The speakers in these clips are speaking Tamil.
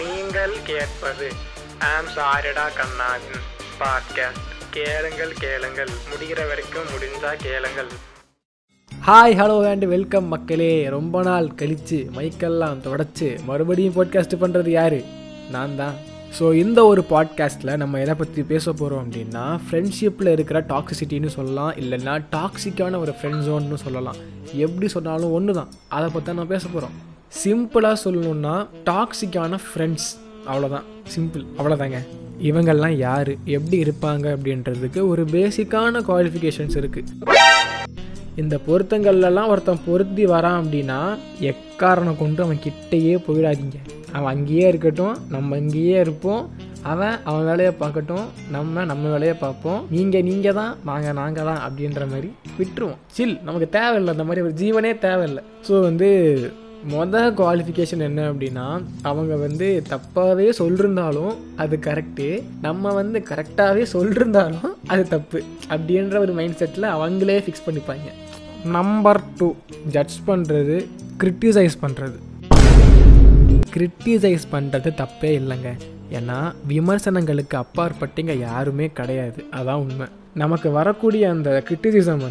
நீங்கள் கேட்பது ஆம் சாரிடா கண்ணாவின் பாட்காஸ்ட். கேளுங்கள் கேளுங்கள், முடிகிற வரைக்கும் முடிஞ்சா கேளுங்கள். ஹாய், ஹலோ அண்ட் வெல்கம் மக்களே. ரொம்ப நாள் கழித்து மைக்கெல்லாம் தொடச்சி மறுபடியும் பாட்காஸ்ட் பண்ணுறது யார்? நான் தான். ஸோ இந்த ஒரு பாட்காஸ்ட்டில் நம்ம எதை பற்றி பேச போகிறோம் அப்படின்னா, ஃப்ரெண்ட்ஷிப்பில் இருக்கிற டாக்ஸிசிட்டின்னு சொல்லலாம், இல்லைன்னா டாக்ஸிக்கான ஒரு ஃப்ரெண்ட் ஜோன்னு சொல்லலாம். எப்படி சொன்னாலும் ஒன்று தான், அதை பற்றி நான் பேச போகிறோம். சிம்பிளாக சொல்லணுன்னா டாக்ஸிக்கான ஃப்ரெண்ட்ஸ், அவ்வளோதான். சிம்பிள், அவ்வளோதாங்க. இவங்கள்லாம் யார், எப்படி இருப்பாங்க அப்படின்றதுக்கு ஒரு பேசிக்கான குவாலிஃபிகேஷன்ஸ் இருக்குது. இந்த பொருத்தங்கள்லாம் ஒருத்தன் பொருத்தி வரான் அப்படின்னா எக்காரணம் கொண்டு அவன் கிட்டேயே போயிடாதீங்க. அவன் அங்கேயே இருக்கட்டும், நம்ம இங்கேயே இருப்போம். அவன் வேலையை பார்க்கட்டும், நம்ம வேலையை பார்ப்போம். நீங்கள் தான், நாங்கள் தான் அப்படின்ற மாதிரி விட்டுருவோம். சில், நமக்கு தேவையில்லை, அந்த மாதிரி ஒரு ஜீவனே தேவையில்லை. ஸோ மொதல் குவாலிஃபிகேஷன் என்ன அப்படின்னா, அவங்க தப்பாகவே சொல்லிருந்தாலும் அது கரெக்டு, நம்ம கரெக்டாகவே சொல்லிருந்தாலும் அது தப்பு அப்படின்ற ஒரு மைண்ட் செட்டில் அவங்களே ஃபிக்ஸ் பண்ணிப்பாங்க. நம்பர் 2, ஜட்ஜ் பண்ணுறது, க்ரிட்டிசைஸ் பண்ணுறது தப்பே இல்லைங்க. ஏன்னா விமர்சனங்களுக்கு அப்பாற்பட்டு இங்கே யாருமே கிடையாது, அதான் உண்மை. நமக்கு வரக்கூடிய அந்த க்ரிட்டிசிசம்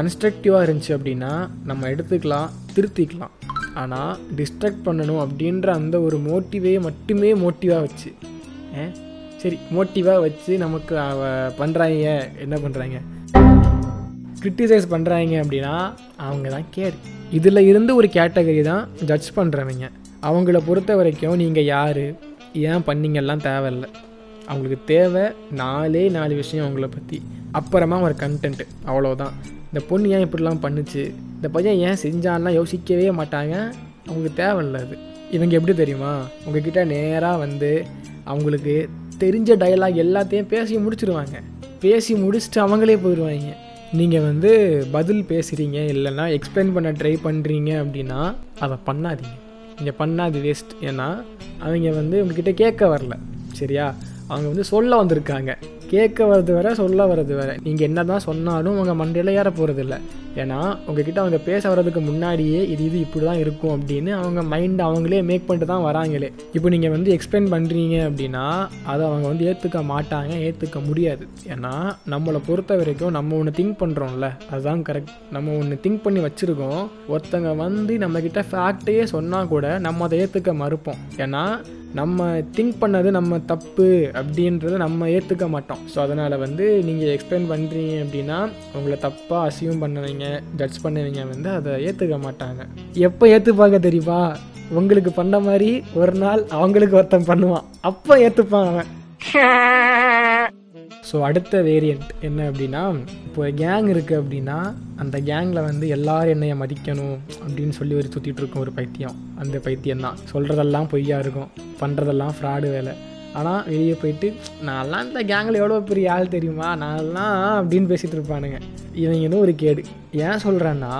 கன்ஸ்ட்ரக்டிவாக இருந்துச்சு அப்படின்னா நம்ம எடுத்துக்கலாம், திருத்திக்கலாம். ஆனால் டிஸ்ட்ராக்ட் பண்ணணும் அப்படின்ற அந்த ஒரு மோட்டிவே மட்டுமே மோட்டிவாக வச்சு நமக்கு பண்ணுறாங்க. என்ன பண்ணுறாங்க? கிரிட்டிசைஸ் பண்ணுறாங்க அப்படின்னா அவங்க தான் கேர். இதில் இருந்து ஒரு கேட்டகரி தான் ஜட்ஜ் பண்ணுறவங்க. அவங்கள பொறுத்த வரைக்கும் நீங்கள் யார், ஏன் பண்ணிங்கெல்லாம் தேவையில்லை. அவங்களுக்கு தேவை 4 விஷயம் அவங்கள பற்றி, அப்புறமா ஒரு கண்டென்ட், அவ்வளோதான். இந்த பொண்ணு ஏன் இப்படிலாம் பண்ணுச்சு, இந்த பையன் ஏன் செஞ்சான்னா யோசிக்கவே மாட்டாங்க. அவங்களுக்கு தேவையில்லை அது. இவங்க எப்படி தெரியுமா, உங்ககிட்ட நேராக அவங்களுக்கு தெரிஞ்ச டைலாக் எல்லாத்தையும் பேசி முடிச்சுட்டு அவங்களே போயிடுவாங்க. நீங்கள் பதில் பேசுகிறீங்க, இல்லைன்னா எக்ஸ்பிளைன் பண்ண ட்ரை பண்ணுறீங்க அப்படின்னா அதை பண்ணாதீங்க. நீங்கள் பண்ணாது வேஸ்ட். ஏன்னா அவங்க உங்ககிட்ட கேட்க வரல, சரியா? அவங்க சொல்ல வந்திருக்காங்க. கேட்க வர்றது வேறு, சொல்ல வர்றது வேறு. நீங்கள் என்ன தான் சொன்னாலும் உங்கள் மண்டையில் ஏற போகிறதில்ல. ஏன்னா உங்ககிட்ட அவங்க பேச வர்றதுக்கு முன்னாடியே இது இப்படி தான் இருக்கும் அப்படின்னு அவங்க மைண்டை அவங்களே மேக் பண்ணிட்டு தான் வராங்களே. இப்போ நீங்கள் எக்ஸ்பிளைன் பண்ணுறீங்க அப்படின்னா அதை அவங்க ஏற்றுக்க மாட்டாங்க, ஏற்றுக்க முடியாது. ஏன்னா நம்மளை பொறுத்த வரைக்கும் நம்ம ஒன்று திங்க் பண்ணுறோம்ல, அதுதான் கரெக்ட். நம்ம ஒன்று திங்க் பண்ணி வச்சுருக்கோம். ஒருத்தங்க நம்மக்கிட்ட ஃபேக்டையே சொன்னால் கூட நம்ம அதை ஏற்றுக்க மறுப்போம். ஏன்னா நம்ம திங்க் பண்ணது நம்ம தப்பு அப்படின்றத நம்ம ஏற்றுக்க மாட்டோம். ஸோ அதனால் நீங்கள் எக்ஸ்பிளைன் பண்ணுறீங்க அப்படின்னா உங்களை தப்பாக அசியூம் பண்ணுவீங்க, ஜட்ஜ் பண்ணுவீங்க. அதை ஏற்றுக்க மாட்டாங்க. எப்போ ஏற்றுப்பாங்க தெரியுமா? உங்களுக்கு பண்ண மாதிரி ஒரு நாள் அவங்களுக்கு ஒருத்தன் பண்ணுவான், அப்போ ஏற்றுப்பான் அவன். ஸோ அடுத்த வேரியண்ட் என்ன அப்படின்னா, இப்போ ஒரு கேங் இருக்குது அப்படின்னா அந்த கேங்கில் எல்லோரும் என்னையை மதிக்கணும் அப்படின்னு சொல்லி ஒரு சுற்றிகிட்ருக்கும் ஒரு பைத்தியம். அந்த பைத்தியம் தான் சொல்கிறதெல்லாம் பொய்யா இருக்கும், பண்ணுறதெல்லாம் ஃப்ராடு வேலை. ஆனால் வெளியே போயிட்டு நான்லாம் இந்த கேங்கில் எவ்வளோ பெரிய ஆள் தெரியுமா, நான்லாம் அப்படின்னு பேசிகிட்டு இருப்பானுங்க. இவங்கன்னு ஒரு கேடு. ஏன் சொல்கிறேன்னா,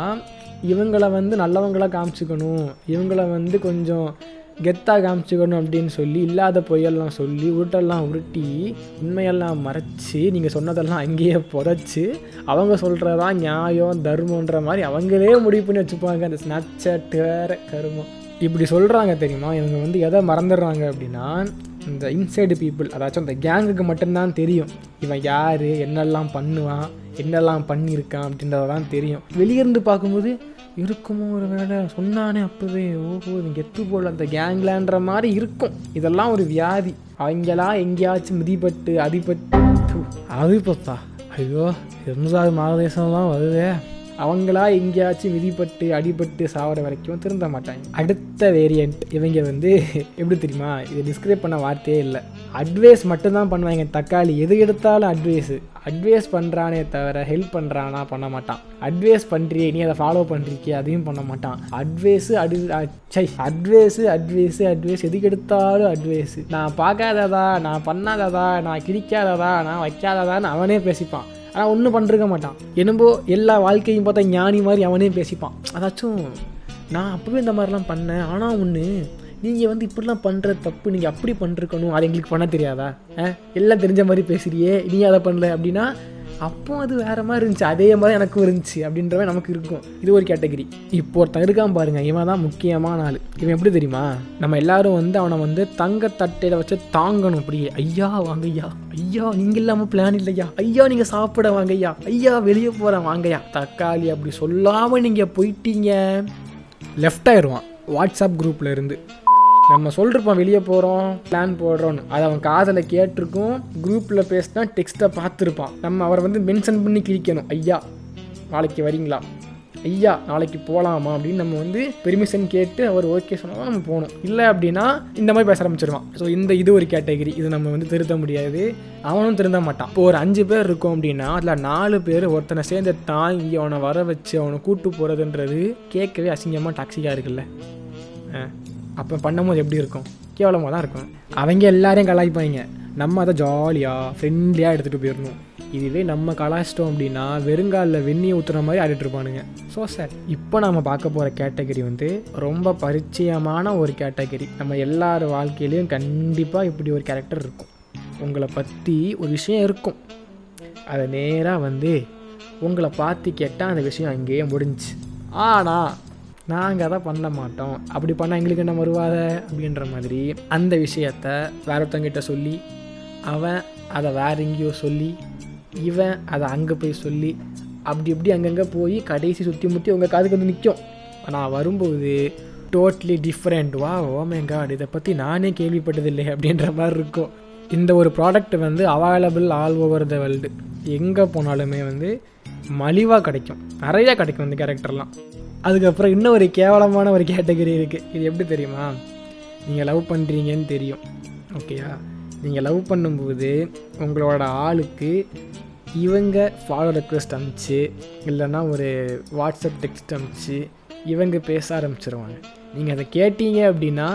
இவங்களை நல்லவங்களாக காமிச்சிக்கணும், இவங்களை கொஞ்சம் கெத்தாக காமிச்சிக்கணும் அப்படின்னு சொல்லி இல்லாத பொய்யெல்லாம் சொல்லி உருட்டெல்லாம் உருட்டி உண்மையெல்லாம் மறைச்சி நீங்கள் சொன்னதெல்லாம் அங்கேயே புதைச்சி அவங்க சொல்கிறதான் நியாயம் தர்மன்ற மாதிரி அவங்களே முடிவு பண்ணி வச்சுப்பாங்க. அந்த ஸ்னாப்சாட் வேறு கருமம். இப்படி சொல்கிறாங்க தெரியுமா, இவங்க எதை மறந்துடுறாங்க அப்படின்னா, இந்த இன்சைடு பீப்புள், அதாச்சும் அந்த கேங்குக்கு மட்டும்தான் தெரியும் இவன் யார், என்னெல்லாம் பண்ணுவான், என்னெல்லாம் பண்ணியிருக்கான் அப்படின்றதான் தெரியும். வெளியிருந்து பார்க்கும்போது இருக்குமோ ஒரு வேலை சொன்னானே அப்போவே, ஓஹோ இவன் கெத்து போல் அந்த கேங்லான்ற மாதிரி இருக்கும். இதெல்லாம் ஒரு வியாதி. அவங்களா எங்கேயாச்சும் அதிபட்டா ஐயோ எம்சாது மாதேசம்லாம் வருதே. அவங்களா எங்கேயாச்சும் அடிபட்டு சாவர வரைக்கும் திருந்த மாட்டாங்க. அடுத்த வேரியண்ட், இவங்க எப்படி தெரியுமா, இதை டிஸ்கிரைப் பண்ண வார்த்தையே இல்லை. அட்வைஸ் மட்டும்தான் பண்ணுவாங்க. தக்காளி, எது எடுத்தாலும் அட்வைஸ் பண்ணுறானே தவிர ஹெல்ப் பண்ணுறானா பண்ண மாட்டான். அட்வைஸ் பண்ணுறியே, நீ அதை ஃபாலோ பண்ணுறிக்கே, அதையும் பண்ண மாட்டான். அட்வைஸ் எதுக்கு எடுத்தாலும் அட்வைஸு. நான் பார்க்காததா, நான் பண்ணாததா, நான் கிழிக்காததா, நான் வைக்காததான்னு அவனே பேசிப்பான். ஆனால் ஒன்றும் பண்ணிருக்க மாட்டான். என்னம்போ எல்லா வாழ்க்கையும் பார்த்தா ஞானி மாதிரி அவனே பேசிப்பான். அதாச்சும் நான் அப்போவே இந்த மாதிரிலாம் பண்ணேன், ஆனால் ஒன்று நீங்கள் இப்படிலாம் பண்ணுற தப்பு, நீங்கள் அப்படி பண்ணிருக்கணும், அது எங்களுக்கு பண்ண தெரியாதா, எல்லாம் தெரிஞ்ச மாதிரி பேசுகிறியே, நீ அதை பண்ணல அப்படின்னா அப்போ அது வேற மாதிரி இருந்துச்சு, அதே மாதிரி எனக்கும் இருந்துச்சு அப்படின்றவே நமக்கு இருக்கும். இது ஒரு கேட்டகரி. இப்போ ஒருத்தன் இருக்கான் பாருங்க, இவன் தான் முக்கியமான ஆள். இவன் எப்படி தெரியுமா, நம்ம எல்லாரும் வந்து அவனை வந்து தங்க தட்டையில வச்சு தாங்கணும். அப்படியே ஐயா வாங்கய்யா, ஐயா நீங்க இல்லாம பிளான் இல்லையா, ஐயா நீங்க சாப்பிட வாங்கய்யா, ஐயா வெளியே போற வாங்கய்யா, தக்காளி அப்படி சொல்லாம நீங்க போயிட்டீங்க. லெஃப்ட் ஆயிடுவான் வாட்ஸ்அப் குரூப்ல இருந்து. நம்ம சொல்லிருப்போம் வெளியே போகிறோம் பிளான் போடுறோன்னு, அதை அவன் காதில் கேட்டிருக்கும். குரூப்பில் பேசினா டெக்ஸ்ட்டை பார்த்துருப்பான். நம்ம அவரை வந்து மென்ஷன் பண்ணி கிழிக்கணும், ஐயா நாளைக்கு வரீங்களா, ஐயா நாளைக்கு போகலாமா அப்படின்னு நம்ம வந்து பெர்மிஷன் கேட்டு அவர் ஓகே சொன்னால் நம்ம போகணும். இல்லை அப்படின்னா இந்த மாதிரி பேச ஆரம்பிச்சிருவான். ஸோ இது ஒரு கேட்டகரி. இது நம்ம வந்து திருத்த முடியாது, அவனும் திருந்த மாட்டான். இப்போ ஒரு 5 பேர் இருக்கும் அப்படின்னா அதில் 4 பேர் ஒருத்தனை சேர்ந்த தாங்கி அவனை வர வச்சு அவனை கூட்டு போகிறதுன்றது கேட்கவே அசிங்கமாக டாக்ஸிக்காக இருக்குல்ல. அப்போ பண்ணும்போது எப்படி இருக்கும், கேவலமாக தான் இருக்கும். அவங்க எல்லாரையும் கலாய்ப்பாங்க, நம்ம அதை ஜாலியாக ஃப்ரெண்ட்லியாக எடுத்துகிட்டு போயிடணும். இதுவே நம்ம கலாய்ச்சிட்டோம் அப்படின்னா வெறுங்காலில் வெந்நியை ஊற்றுற மாதிரி ஆடிட்டுருப்பானுங்க. ஸோ சார், இப்போ நாம் பார்க்க போகிற கேட்டகரி வந்து ரொம்ப பரிச்சயமான ஒரு கேட்டகரி. நம்ம எல்லார் வாழ்க்கையிலையும் கண்டிப்பாக இப்படி ஒரு கேரக்டர் இருக்கும். உங்களை பற்றி ஒரு விஷயம் இருக்கும், அதை நேராக வந்து உங்களை பார்த்து கேட்டால் அந்த விஷயம் அங்கேயே முடிஞ்சு. ஆனால் நாங்கள் அதை பண்ண மாட்டோம், அப்படி பண்ணால் எங்களுக்கு என்ன வருவாத அப்படின்ற மாதிரி அந்த விஷயத்த வேறொருத்தங்கிட்ட சொல்லி, அவன் அதை வேற எங்கேயோ சொல்லி, இவன் அதை அங்கே போய் சொல்லி, அப்படி இப்படி அங்கங்கே போய் கடைசி சுற்றி முற்றி உங்கள் காதுக்கு வந்து நிற்கும். நான் வரும்போது டோட்லி டிஃப்ரெண்ட், வா ஓமேங்காட் இதை பற்றி நானே கேள்விப்பட்டதில்லை அப்படின்ற மாதிரி இருக்கும். இந்த ஒரு ப்ராடக்ட் வந்து available all over the world, எங்கே போனாலுமே வந்து மலிவாக கிடைக்கும், நிறையா கிடைக்கும் இந்த கேரக்டர்லாம். அதுக்கப்புறம் இன்னும் ஒரு கேவலமான ஒரு கேட்டகரி இருக்குது. இது எப்படி தெரியுமா, நீங்கள் லவ் பண்ணுறீங்கன்னு தெரியும், ஓகேயா, நீங்கள் லவ் பண்ணும்போது உங்களோட ஆளுக்கு இவங்க ஃபாலோ ரெக்வஸ்ட் அனுப்பிச்சு இல்லைன்னா ஒரு வாட்ஸ்அப் டெக்ஸ்ட் அனுப்பிச்சு இவங்க பேச ஆரம்பிச்சிருவாங்க. நீங்கள் அதை கேட்டீங்க அப்படின்னா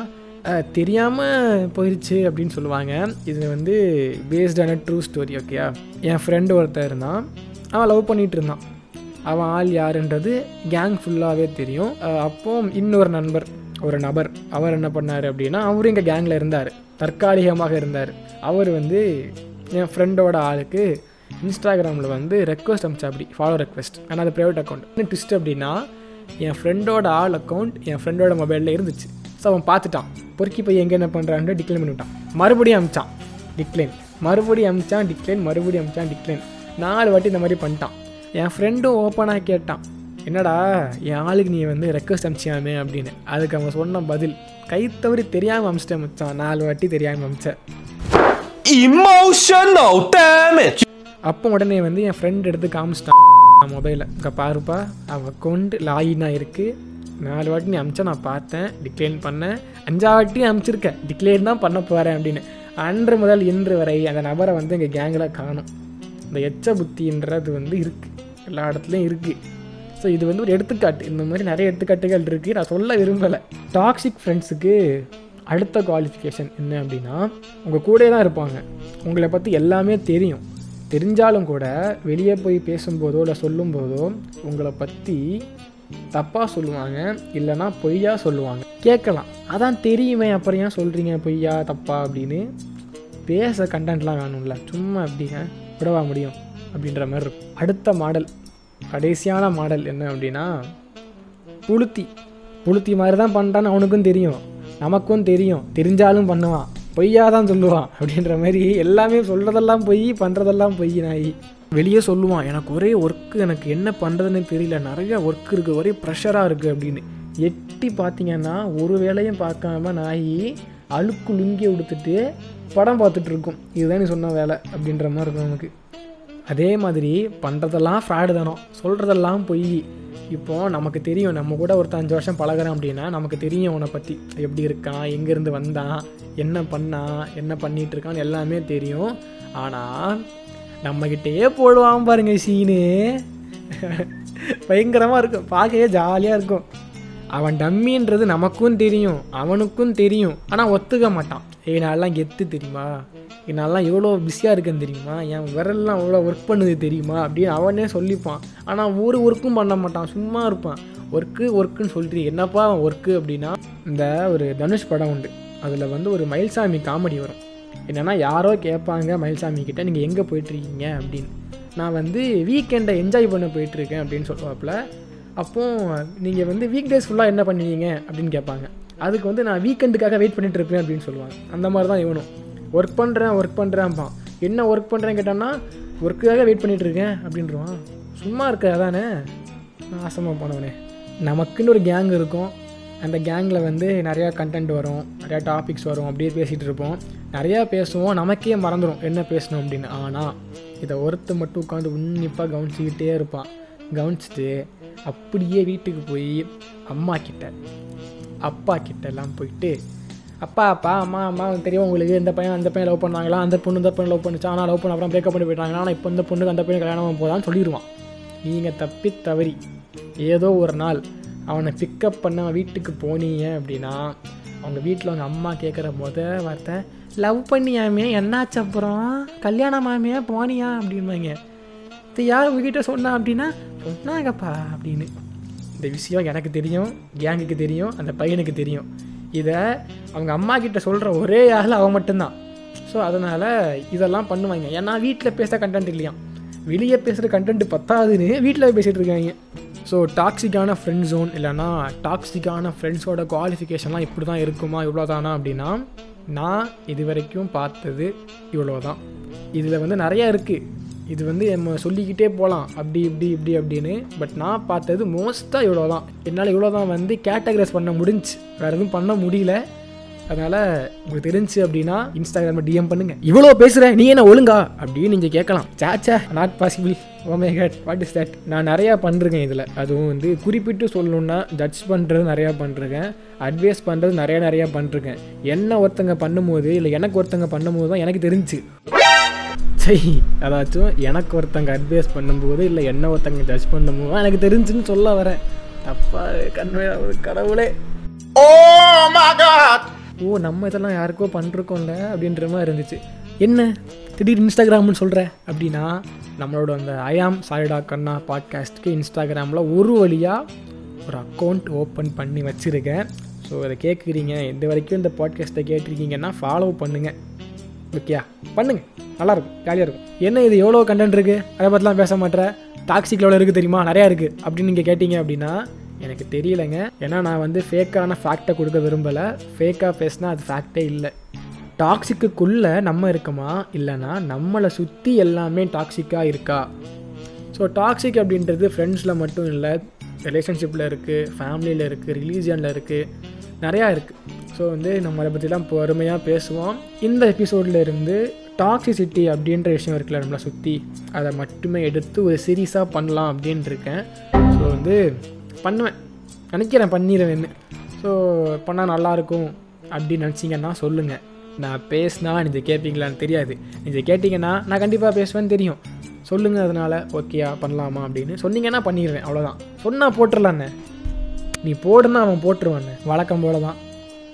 தெரியாமல் போயிடுச்சு அப்படின்னு சொல்லுவாங்க. இது வந்து பேஸ்டான ட்ரூ ஸ்டோரி, ஓகேயா. என் ஃப்ரெண்டு ஒருத்தர் இருந்தான், அவன் லவ் பண்ணிகிட்டு இருந்தான். அவன் ஆள் யாருன்றது கேங் ஃபுல்லாகவே தெரியும். அப்போது இன்னொரு ஒரு நபர் அவர் என்ன பண்ணார் அப்படின்னா, அவரும் எங்கள் கேங்கில் இருந்தார், தற்காலிகமாக இருந்தார். அவர் வந்து என் ஃப்ரெண்டோட ஆளுக்கு இன்ஸ்டாகிராமில் வந்து ரெக்வஸ்ட் அனுப்பிச்சா, அப்படி ஃபாலோ ரெக்வஸ்ட், ஆனால் அது ப்ரைவேட் அக்கௌண்ட். என்ன ட்விஸ்ட் அப்படின்னா, என் ஃப்ரெண்டோட ஆள் அக்கௌண்ட் என் ஃப்ரெண்டோட மொபைலில் இருந்துச்சு. ஸோ அவன் பார்த்துட்டான், பொறுக்கி போய் எங்கே என்ன பண்ணுறான்னு டிக்ளைன் பண்ணிவிட்டான். மறுபடியும் அமிச்சான் டிக்ளைன், மறுபடியும் அமிச்சான் டிக்ளைன், மறுபடியும் அமிச்சான் டிக்ளைன். 4 வாட்டி இந்த மாதிரி பண்ணிட்டான். என் ஃப்ரெண்டும் ஓப்பனாக கேட்டான், என்னடா என் ஆளுக்கு நீ வந்து ரெக்வஸ்ட் அனுப்பிச்சியாமே அப்படின்னு. அதுக்கு அவன் சொன்ன பதில், கை தவறி தெரியாமல் அமிச்சிட்டேன் மச்சான், 4 வாட்டி தெரியாமல் அமிச்சேன். Emotional damage. அப்போ உடனே வந்து என் ஃப்ரெண்ட் எடுத்து காமிச்சிட்டான் நான் மொபைலில், இங்கே பாருப்பா அவன் அக்கௌண்ட் லாகினாக இருக்குது, 4 வாட்டி நீ அமிச்சா நான் பார்த்தேன், டிக்ளைன் பண்ணேன், 5ஆம் வாட்டி அமிச்சிருக்கேன், டிக்ளைன் தான் பண்ண போகிறேன் அப்படின்னு. அன்று முதல் இன்று வரை அந்த நபரை வந்து எங்கள் கேங்கில் காணும். இந்த எச்ச புத்தின்றது வந்து இருக்குது, எல்லா இடத்துலையும் இருக்குது. ஸோ இது வந்து ஒரு எடுத்துக்காட்டு, இந்த மாதிரி நிறைய எடுத்துக்காட்டுகள் இருக்குது, நான் சொல்ல விரும்பலை. டாக்ஸிக் ஃப்ரெண்ட்ஸுக்கு அடுத்த குவாலிஃபிகேஷன் என்ன அப்படின்னா, உங்கள் கூட தான் இருப்பாங்க, உங்களை பற்றி எல்லாமே தெரியும். தெரிஞ்சாலும் கூட வெளியே போய் பேசும்போதோ இல்லை சொல்லும்போதோ உங்களை பற்றி தப்பாக சொல்லுவாங்க, இல்லைனா பொய்யா சொல்லுவாங்க. கேட்கலாம், அதான் தெரியுமே, அப்புறம் ஏன் சொல்கிறீங்க பொய்யா தப்பா அப்படின்னு. பேச கண்டென்ட்லாம் வேணும்ல, சும்மா அப்படிங்க விடவா முடியும் அப்படின்ற மாதிரி இருக்கும். அடுத்த மாடல், கடைசியான மாடல் என்ன அப்படின்னா, புளுத்தி. புளுத்தி மாதிரி தான் பண்ணுறான்னு அவனுக்கும் தெரியும், நமக்கும் தெரியும், தெரிஞ்சாலும் பண்ணுவான், பொய்யா தான் சொல்லுவான் அப்படின்ற மாதிரி. எல்லாமே சொல்கிறதெல்லாம் பொய், பண்ணுறதெல்லாம் பொய். நாய் வெளியே சொல்லுவான், எனக்கு ஒரே ஒர்க்கு, எனக்கு என்ன பண்ணுறதுன்னு தெரியல, நிறையா ஒர்க் இருக்குது, ஒரே ப்ரெஷராக இருக்குது அப்படின்னு. எட்டி பார்த்தீங்கன்னா ஒரு வேலையும் பார்க்காம நாய் அழுக்கு லுங்கி உடுத்துட்டு படம் பார்த்துட்ருக்கும். இதுதான் நீ சொன்ன வேலை அப்படின்ற மாதிரி இருக்கும் நமக்கு. அதே மாதிரி பண்ணுறதெல்லாம் ஃப்ராடு தானோ, சொல்கிறதெல்லாம் பொய். இப்போது நமக்கு தெரியும், நம்ம கூட ஒருத்த 5 வருஷம் பழகிறான் அப்படின்னா நமக்கு தெரியும் அவனை பற்றி, எப்படி இருக்கான், எங்கேருந்து வந்தான், என்ன பண்ணான், என்ன பண்ணிகிட்ருக்கான்னு எல்லாமே தெரியும். ஆனால் நம்மக்கிட்டே போடுவான் பாருங்க சீனு, பயங்கரமாக இருக்கும், பார்க்கவே ஜாலியாக இருக்கும். அவன் டம்மின்றது நமக்கும் தெரியும், அவனுக்கும் தெரியும், ஆனால் ஒத்துக்க மாட்டான். என்னாலலாம் கெத்து தெரியுமா, என்னாலலாம் எவ்வளோ பிஸியாக இருக்குன்னு தெரியுமா, என் விரல்லாம் எவ்வளோ ஒர்க் பண்ணுது தெரியுமா அப்படின்னு அவனே சொல்லிப்பான். ஆனால் ஒரு ஒர்க்கும் பண்ண மாட்டான், சும்மா இருப்பான். ஒர்க்கு ஒர்க்குன்னு சொல்கிறீ, என்னப்பா அவன் ஒர்க்கு அப்படின்னா, இந்த ஒரு தனுஷ் படம் உண்டு, அதில் வந்து ஒரு மயில்சாமி காமெடி வரும். என்னென்னா யாரோ கேட்பாங்க மயில்சாமி கிட்டே, நீங்கள் எங்கே போய்ட்டுருக்கீங்க அப்படின்னு. நான் வந்து வீக்கெண்டை என்ஜாய் பண்ண போயிட்டுருக்கேன் அப்படின்னு சொல்லுவாப்பில். அப்போது நீங்கள் வந்து வீக் டேஸ் ஃபுல்லாக என்ன பண்ணுவீங்க அப்படின்னு கேட்பாங்க. அதுக்கு வந்து நான் வீக்கெண்டுக்காக வெயிட் பண்ணிகிட்ருப்பேன் அப்படின்னு சொல்லுவாங்க. அந்த மாதிரி தான் இவனும் ஒர்க் பண்ணுறேன்ப்பான். என்ன ஒர்க் பண்ணுறேன்னு கேட்டான்னா ஒர்க்குக்காக வெயிட் பண்ணிகிட்ருக்கேன் அப்படின்றான். சும்மா இருக்க அதானே ஆசமாக போனவனே. நமக்குன்னு ஒரு கேங் இருக்கும். அந்த கேங்கில் வந்து நிறையா கண்டென்ட் வரும், நிறையா டாபிக்ஸ் வரும். அப்படியே பேசிகிட்டு இருப்போம், நிறையா பேசுவோம். நமக்கே மறந்துடும் என்ன பேசணும் அப்படின்னு. ஆனால் இதை ஒருத்த மட்டும் உட்காந்து உன்னிப்பாக கவனிச்சிக்கிட்டே இருப்பான். கவனிச்சிட்டு அப்படியே வீட்டுக்கு போய் அம்மா கிட்ட அப்பா கிட்டலாம் போயிட்டு, அப்பா அம்மா தெரியும் உங்களுக்கு, இந்த பையன் லவ் பண்ணாங்களா, அந்த பொண்ணு இந்த பையன் லவ் பண்ணிச்சா, ஆனால் லவ் பண்ண அப்புறம் பிரேக்கப் பண்ணி போயிட்டாங்களா, ஆனால் இப்போ இந்த பொண்ணுக்கு அந்த பையன் கல்யாணம் போதான்னு சொல்லிடுவான். நீங்கள் தப்பி தவறி ஏதோ ஒரு நாள் அவனை பிக்கப் பண்ண வீட்டுக்கு போனீங்க அப்படின்னா, அவங்க வீட்டில் அவங்க அம்மா கேட்குற முதல் வார்த்தை லவ் பண்ணியாமே, என்னாச்சு, அப்புறம் கல்யாணமாமே போனியா அப்படின்பாங்க. இது யார் உங்ககிட்ட சொன்னா அப்படின்னா சொன்னாங்கப்பா அப்படின்னு. இந்த விஷயம் எனக்கு தெரியும், கேங்குக்கு தெரியும், அந்த பையனுக்கு தெரியும். இதை அவங்க அம்மா கிட்ட சொல்கிற ஒரே ஆள் அவன் மட்டும்தான். ஸோ அதனால் இதெல்லாம் பண்ணுவாங்க. ஏன்னா வீட்டில் பேசுகிற கண்டென்ட் இல்லையா, வெளியே பேசுகிற கண்டென்ட் பத்தாதுன்னு வீட்டில் பேசிகிட்டு இருக்காங்க. ஸோ டாக்ஸிக்கான ஃப்ரெண்ட் ஜோன் இல்லைனா டாக்ஸிக்கான ஃப்ரெண்ட்ஸோட குவாலிஃபிகேஷன்லாம் இப்படி தான் இருக்குமா, இவ்வளோ தானா அப்படின்னா, நான் இது வரைக்கும் பார்த்தது இவ்வளோ தான். இதில் வந்து நிறையா இருக்குது. இது வந்து நம்ம சொல்லிக்கிட்டே போகலாம் இப்படி அப்படின்னு. பட் நான் பார்த்தது மோஸ்ட்டாக இவ்வளோ தான். என்னால் இவ்வளோ தான் வந்து கேட்டகரைஸ் பண்ண முடிஞ்சு, வேறு எதுவும் பண்ண முடியல. அதனால் உங்களுக்கு தெரிஞ்சு அப்படின்னா இன்ஸ்டாகிராமில் டிஎம் பண்ணுங்கள். இவ்வளோ பேசுகிறேன் நீ என்ன ஒழுங்கா அப்படின்னு நீங்கள் கேட்கலாம். சாச்சா not possible, oh my God what is that. நான் நிறையா பண்ணுறேன் இதில். அதுவும் வந்து குறிப்பிட்டு சொல்லணுன்னா ஜட்ஜ் பண்ணுறது நிறையா பண்ணுறேன், அட்வைஸ் பண்ணுறது நிறையா பண்ணுறேன். என்ன ஒருத்தங்க பண்ணும்போது இல்லை எனக்கு ஒருத்தங்க பண்ணும்போது தான் எனக்கு தெரிஞ்சு. சரி, அதாச்சும் எனக்கு ஒருத்தங்க அட்வைஸ் பண்ணும்போது இல்லை என்ன ஒருத்தங்க ஜட்ஜ் பண்ணும்போது தான் எனக்கு தெரிஞ்சுன்னு சொல்ல வரேன். தப்பாக கன்வே கடவுளே, ஓ மை காட், ஓ நம்ம இதெல்லாம் யாருக்கோ பண்ணிருக்கோம்ல அப்படின்ற மாதிரி இருந்துச்சு. என்ன திடீர் இன்ஸ்டாகிராம்னு சொல்கிற அப்படின்னா, நம்மளோட அந்த ஐயாம் சாரிடா கண்ணா பாட்காஸ்ட்டுக்கு இன்ஸ்டாகிராமில் ஒரு வழியாக ஒரு அக்கௌண்ட் ஓப்பன் பண்ணி வச்சுருக்கேன். ஸோ இதை கேட்குறீங்க, இது வரைக்கும் இந்த பாட்காஸ்ட்டை கேட்டிருக்கீங்கன்னா ஃபாலோ பண்ணுங்கள். ஓகேயா, பண்ணுங்கள், நல்லாயிருக்கும், ஜாலியாக இருக்கும். என்ன இது எவ்வளோ கண்டென்ட் இருக்குது, அதை பற்றிலாம் பேச மாட்டேற, டாக்ஸிக் எவ்வளோ இருக்குது தெரியுமா, நிறையா இருக்குது அப்படின்னு நீங்கள் கேட்டிங்க அப்படின்னா எனக்கு தெரியலைங்க. ஏன்னா நான் வந்து ஃபேக்கான ஃபேக்டை கொடுக்க விரும்பலை. ஃபேக்காக பேசினா அது ஃபேக்டே இல்லை. டாக்ஸிக்குள்ளே நம்ம இருக்கோமா, இல்லைனா நம்மளை சுற்றி எல்லாமே டாக்ஸிக்காக இருக்கா. ஸோ டாக்ஸிக் அப்படின்றது ஃப்ரெண்ட்ஸில் மட்டும் இல்லை, ரிலேஷன்ஷிப்பில் இருக்குது, ஃபேமிலியில் இருக்குது, ரிலீஜியனில் இருக்குது, நிறையா இருக்குது. ஸோ வந்து நம்ம அதை பற்றிலாம் பொறுமையாக பேசுவோம். இந்த எபிசோடில் இருந்து டாக்ஸிசிட்டி அப்படின்ற விஷயம் இருக்குல்ல நம்மளை சுற்றி, அதை மட்டுமே எடுத்து ஒரு சீரியஸாக பண்ணலாம் அப்படின்ட்டு இருக்கேன். ஸோ வந்து பண்ணுவேன், நினைக்கிறேன், பண்ணிடுவேன்னு. ஸோ பண்ணால் நல்லாயிருக்கும் அப்படின்னு நினச்சிங்கன்னா சொல்லுங்கள். நான் பேசினா நீங்கள் கேட்பீங்களான்னு தெரியாது, நீங்கள் கேட்டிங்கன்னா நான் கண்டிப்பாக பேசுவேன்னு தெரியும். சொல்லுங்கள், அதனால் ஓகேயா பண்ணலாமா அப்படின்னு சொன்னீங்கன்னா பண்ணிடுவேன், அவ்வளோதான். சொன்னால் போட்டுடலாண்ணே, நீ போடுனா அவன் போட்டுருவாண்ணே. வழக்கம் போல தான்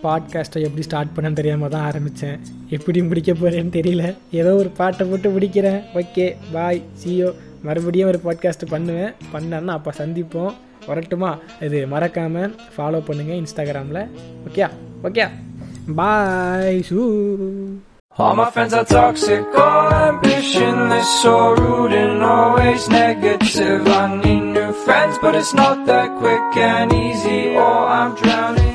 பாட்காஸ்ட்டை எப்படி ஸ்டார்ட் பண்ணேன்னு தெரியாமல் தான் ஆரம்பித்தேன். எப்படி முடிக்க போகிறேன்னு தெரியல, ஏதோ ஒரு பாட்டை போட்டு முடிக்கிறேன். Okay bye சியோ. மறுபடியும் ஒரு பாட்காஸ்ட்டு பண்ணுவேன், பண்ணேன்னா அப்போ சந்திப்போம். வரட்டுமா? இது மறக்காமல் ஃபாலோ பண்ணுங்கள் இன்ஸ்டாகிராமில். Okay bye. ஷூ All my friends are toxic, all ambitionless, so rude and always negative. I need new friends, but it's not that quick and easy, or I'm drowning.